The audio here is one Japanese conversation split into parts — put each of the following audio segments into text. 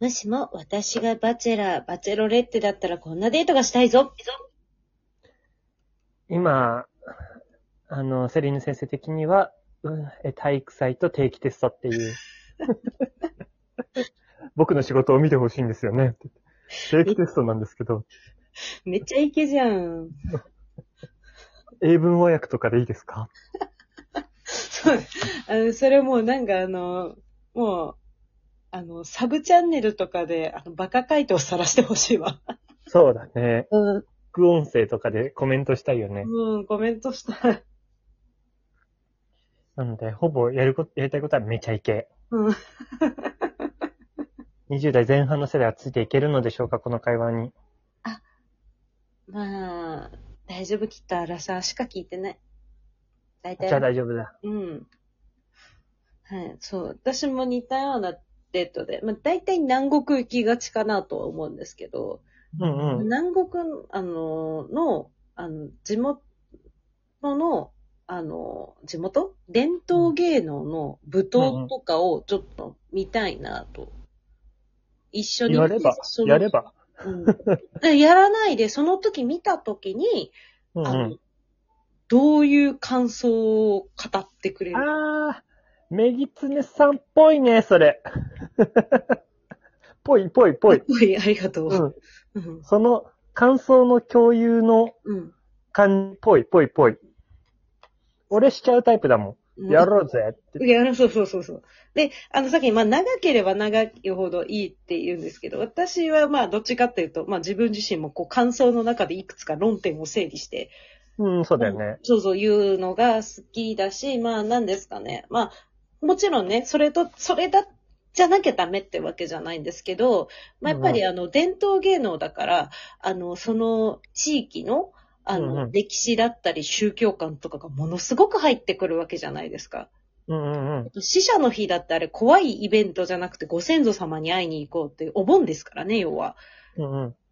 もしも私がバチェラー、バチェロレッテだったらこんなデートがしたいぞ。今、セリーヌ先生的には、体育祭と定期テストっていう。僕の仕事を見てほしいんですよね。定期テストなんですけど。めっちゃイケじゃん。英文和訳とかでいいですか？そう、それもうなんかもう、サブチャンネルとかで、バカ回答さらしてほしいわ。そうだね。うん。副音声とかでコメントしたいよね。うん、コメントしたい。なので、ほぼやりたいことはめちゃイケ。うん。20代前半の世代はついていけるのでしょうか、この会話に。まあ、大丈夫、きっとアラサーしか聞いてない。大体。じゃあ大丈夫だ。うん。はい、そう。私も似たようなデートで、まあ大体南国行きがちかなとは思うんですけど、うんうん、南国、地元の、地元伝統芸能の舞踏とかをちょっと見たいなと。うんうん、一緒に。やれば。うん、やらないで、その時見た時に、うんうん、どういう感想を語ってくれる？ああ、メギツネさんっぽいね、それ。ぽい。ぽい、ありがとう。うん、その感想の共有の感じ、ぽい。俺しちゃうタイプだもん。やろうぜって。いや、そう。で、さっき、まあ、長ければ長いほどいいって言うんですけど、私はまあ、どっちかっていうと、まあ、自分自身もこう、感想の中でいくつか論点を整理して、うん、そうだよね。そう、言うのが好きだし、まあ、なんですかね。まあ、もちろんね、じゃなきゃダメってわけじゃないんですけど、まあ、やっぱり伝統芸能だから、その地域の、歴史だったり宗教観とかがものすごく入ってくるわけじゃないですか。死者の日だってあれ怖いイベントじゃなくてご先祖様に会いに行こうっていうお盆ですからね、要は。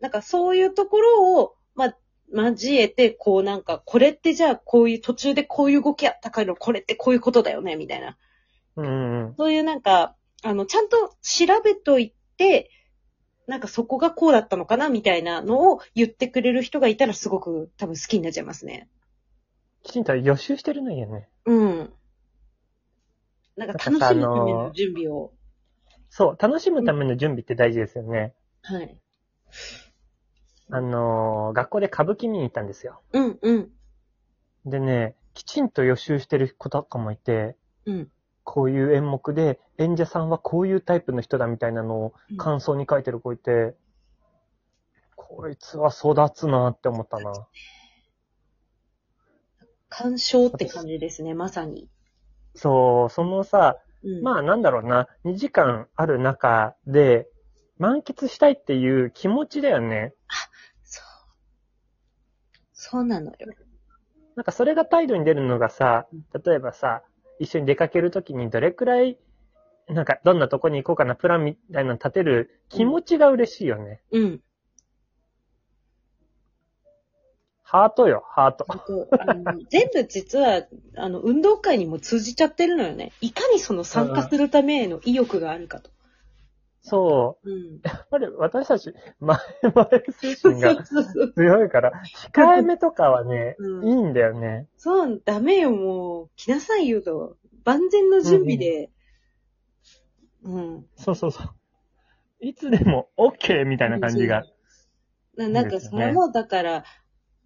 なんかそういうところを、交えて、こうなんか、これってじゃあこういう途中でこういう動きあったから、これってこういうことだよね、みたいな。そういうなんか、ちゃんと調べといて、なんかそこがこうだったのかなみたいなのを言ってくれる人がいたらすごく多分好きになっちゃいますね。きちんと予習してるのいいよね。うん。なんか楽しむための準備を。そう、楽しむための準備って大事ですよね。はい。学校で歌舞伎見に行ったんですよ。でね、きちんと予習してる子とかもいて、こういう演目で演者さんはこういうタイプの人だみたいなのを感想に書いてる子いて、こいつは育つなって思ったな。鑑賞って感じですね、まさに。そう、そのさ、まあなんだろうな、2時間ある中で満喫したいっていう気持ちだよね。あ、そうなのよ。なんかそれが態度に出るのがさ、例えばさ、一緒に出かけるときにどれくらい、なんかどんなとこに行こうかな、プランみたいなの立てる気持ちが嬉しいよね。ハートよ、ハート。全部実は、運動会にも通じちゃってるのよね。いかにその参加するためへの意欲があるかと。そう。やっぱり私たち、前精神が強いから、控えめとかはね、いいんだよね。そう、ダメよ、もう、来なさいよと。万全の準備で。そう。いつでも OK みたいな感じが。なんか、それも、だから、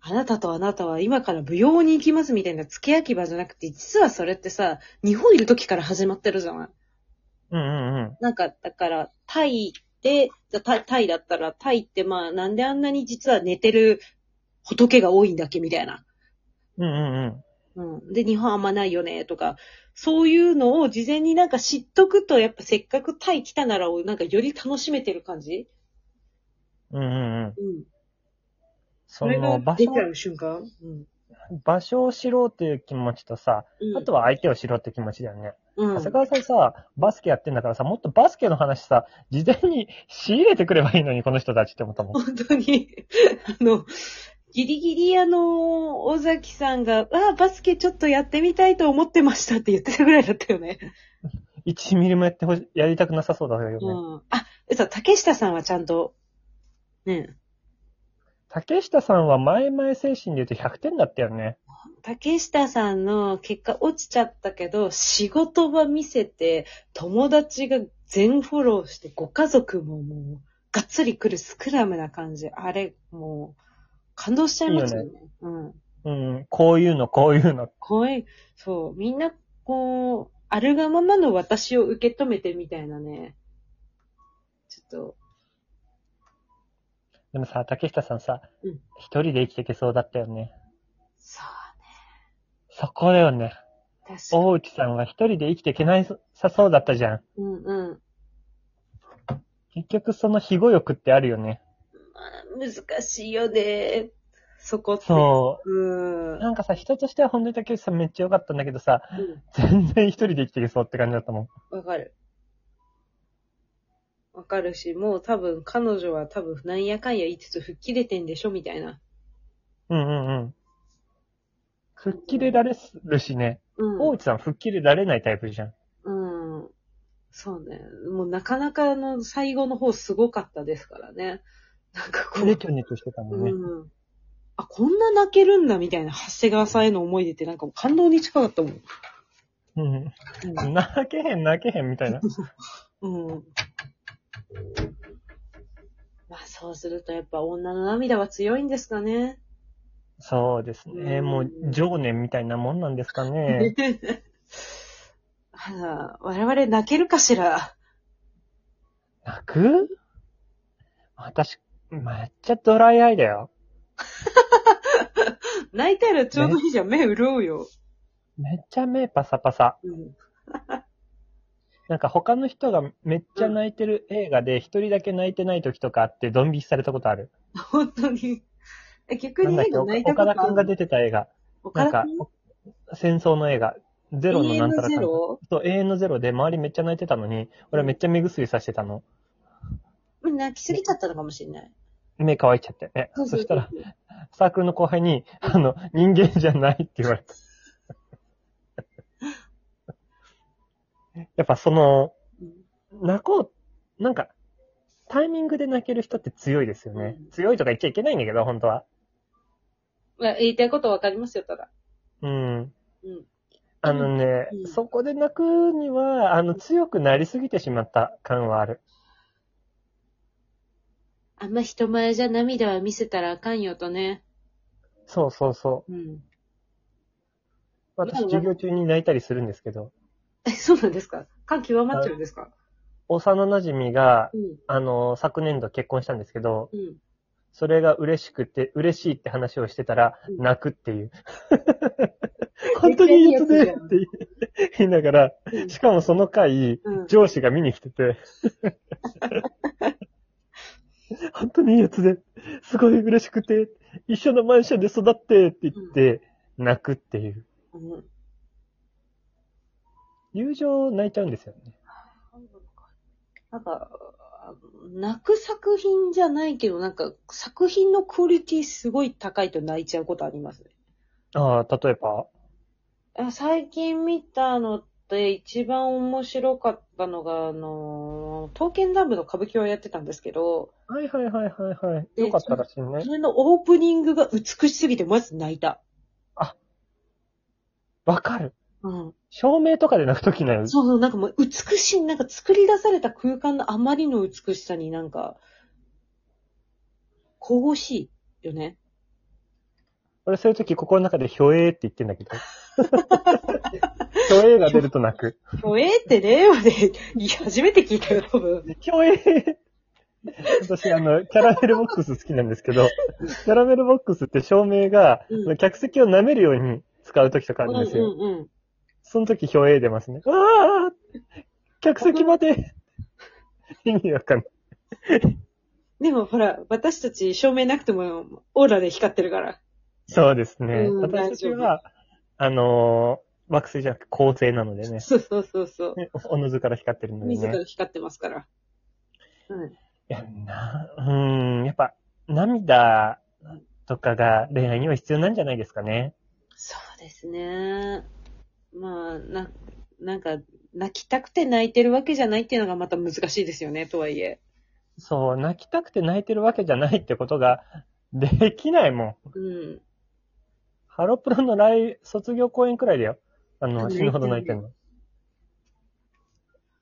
あなたとあなたは今から舞踊に行きますみたいな付け焼き場じゃなくて、実はそれってさ、日本いる時から始まってるじゃない。なんか、だから、タイだったら、タイってまあ、なんであんなに実は寝てる仏が多いんだっけみたいな。で、日本あんまないよね、とか、そういうのを事前になんか知っとくと、やっぱせっかくタイ来たならを、なんかより楽しめてる感じ。それが出ちゃう瞬間、場所を知ろうっていう気持ちとさ、あとは相手を知ろうって気持ちだよね。長谷川さんさ、バスケやってんだからさ、もっとバスケの話さ、事前に仕入れてくればいいのに、この人たちって思ったもん。本当に。ギリギリ尾崎さんが、バスケちょっとやってみたいと思ってましたって言ってたぐらいだったよね。1ミリもやりたくなさそうだよね。竹下さんはちゃんと、ね。竹下さんは前々精神で言うと100点だったよね。竹下さんの結果落ちちゃったけど、仕事場見せて、友達が全フォローして、ご家族ももう、がっつり来るスクラムな感じ。あれ、もう、感動しちゃいますよね。いいよね。うん。うん、こういうの。そう、みんな、こう、あるがままの私を受け止めてみたいなね。ちょっと。でもさ、竹下さんさ、一人で生きていけそうだったよね。そうね。そこだよね。確かに。大内さんは一人で生きていけないさそうだったじゃん。うんうん。結局その庇護欲ってあるよね。まあ、難しいよね。そこって。そう。なんかさ、人としては本当に竹内さんめっちゃ良かったんだけどさ、全然一人で生きていけそうって感じだったもん。わかるし、もう多分彼女はなんやかんや言いつつ吹っ切れてんでしょみたいな。うんうんうん。吹っ切れられるしね。うん。大内さん吹っ切れられないタイプじゃん。うん。そうね。もうなかなかの最後の方すごかったですからね。なんかこう。ネトネトしてたもんね。うん。あ、こんな泣けるんだみたいな長谷川さんへの思い出ってなんかもう感動に近かったもん。うん。泣けへんみたいな。うん。まあそうするとやっぱ女の涙は強いんですかね。そうですね。もう情念みたいなもんなんですかね。我々泣けるかしら。泣く？私、めっちゃドライアイだよ。泣いたらちょうどいいじゃん、目潤うよ。めっちゃ目パサパサ、うん、なんか他の人がめっちゃ泣いてる映画で一人だけ泣いてない時とかあってドン引きされたことある。本当に。逆に映画泣いたことある。岡田くんが出てた映画、なんか戦争の映画、ゼロのなんたらかん、そう、永遠のゼロで周りめっちゃ泣いてたのに俺めっちゃ目薬さしてたの。泣きすぎちゃったのかもしれない。目乾いちゃってね。そしたら、サークルの後輩に、人間じゃないって言われた。やっぱその、なんか、タイミングで泣ける人って強いですよね。強いとか言っちゃいけないんだけど、本当は。言いたいことわかりますよ、ただ。うん。そこで泣くには、強くなりすぎてしまった感はある。あんま人前じゃ涙は見せたらあかんよとね。そうそうそう。うん。私、授業中に泣いたりするんですけど。そうなんですか？感極まっちゃうんですか？幼馴染が、昨年度結婚したんですけど、それが嬉しいって話をしてたら、泣くっていう。本当にいいやつでって言いながら、しかもその回、上司が見に来てて、本当にいいやつで、すごい嬉しくて、一緒のマンションで育ってって言って、泣くっていう。友情泣いちゃうんですよね。なんか、泣く作品じゃないけど、なんか作品のクオリティすごい高いと泣いちゃうことありますね。ああ、例えば？最近見たのって一番面白かったのが、刀剣乱舞の歌舞伎をやってたんですけど。はい。よかったらしいね。それのオープニングが美しすぎて、まず泣いた。あ、わかる。うん。照明とかで泣くときなよ。そうそう、なんかもう美しい、なんか作り出された空間のあまりの美しさになんか、神々しいよね。俺そういうとき心の中でひょえーって言ってんだけど。ひょえーが出ると泣く。ひょえーって令和で初めて聞いたよ、多分。ひょえー。私、キャラメルボックス好きなんですけど、キャラメルボックスって照明が、客席を舐めるように使うときとかあるんですよ。そのときひょえー出ますね。ああ、客席まで。意味わかんない。でもほら、私たち照明なくてもオーラで光ってるから。そうですね。私たちは、惑星じゃなくて恒星なのでね。そう。ね、おのずから光ってるのでね。自ら光ってますから。いや、やっぱ、涙とかが恋愛には必要なんじゃないですかね。そうですね。まあ、なんか、泣きたくて泣いてるわけじゃないっていうのがまた難しいですよね、とはいえ。そう、泣きたくて泣いてるわけじゃないってことができないもん。うん。ハロプロの卒業公演くらいだよ。死ぬほど泣いてるの。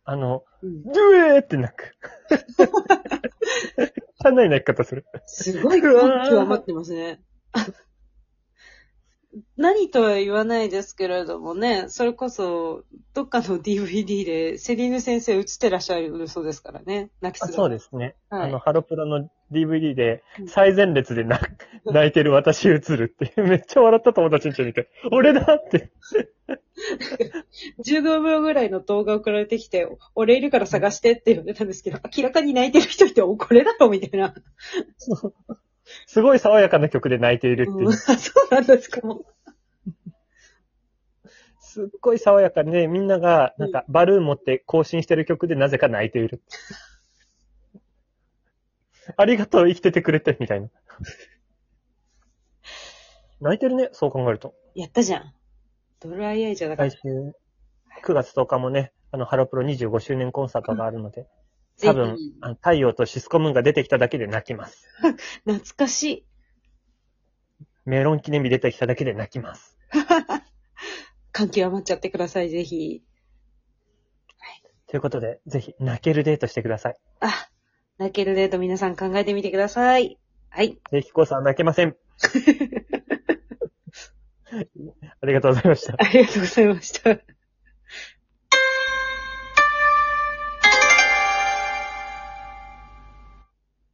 ドゥエーって泣く。かなり泣き方する。すごい極まってますね。何とは言わないですけれどもね、それこそ、どっかの DVD でセリーヌ先生映ってらっしゃるそうですからね、泣きそう。そうですね。はい、ハロプロの DVD で最前列で泣いてる私映るってめっちゃ笑った友達に見て、俺だって。15秒ぐらいの動画送られてきて、俺いるから探してって呼んでたんですけど、明らかに泣いてる人いて、これだろみたいな。すごい爽やかな曲で泣いているっていう。うん、そうなんですか。すっごい爽やかで、みんながなんかバルーン持って更新してる曲でなぜか泣いている。ありがとう、生きててくれてみたいな。泣いてるね、そう考えると。やったじゃん。ドライアイじゃなかった。来週9月10日もね、ハロプロ25周年コンサートがあるので。うん、多分、太陽とシスコムーンが出てきただけで泣きます。懐かしい。メロン記念日出てきただけで泣きます。感極まっちゃってください、ぜひ。はい。ということで、ぜひ、泣けるデートしてください。あ、泣けるデート皆さん考えてみてください。はい。ぜひこうさんは泣けません。ありがとうございました。ありがとうございました。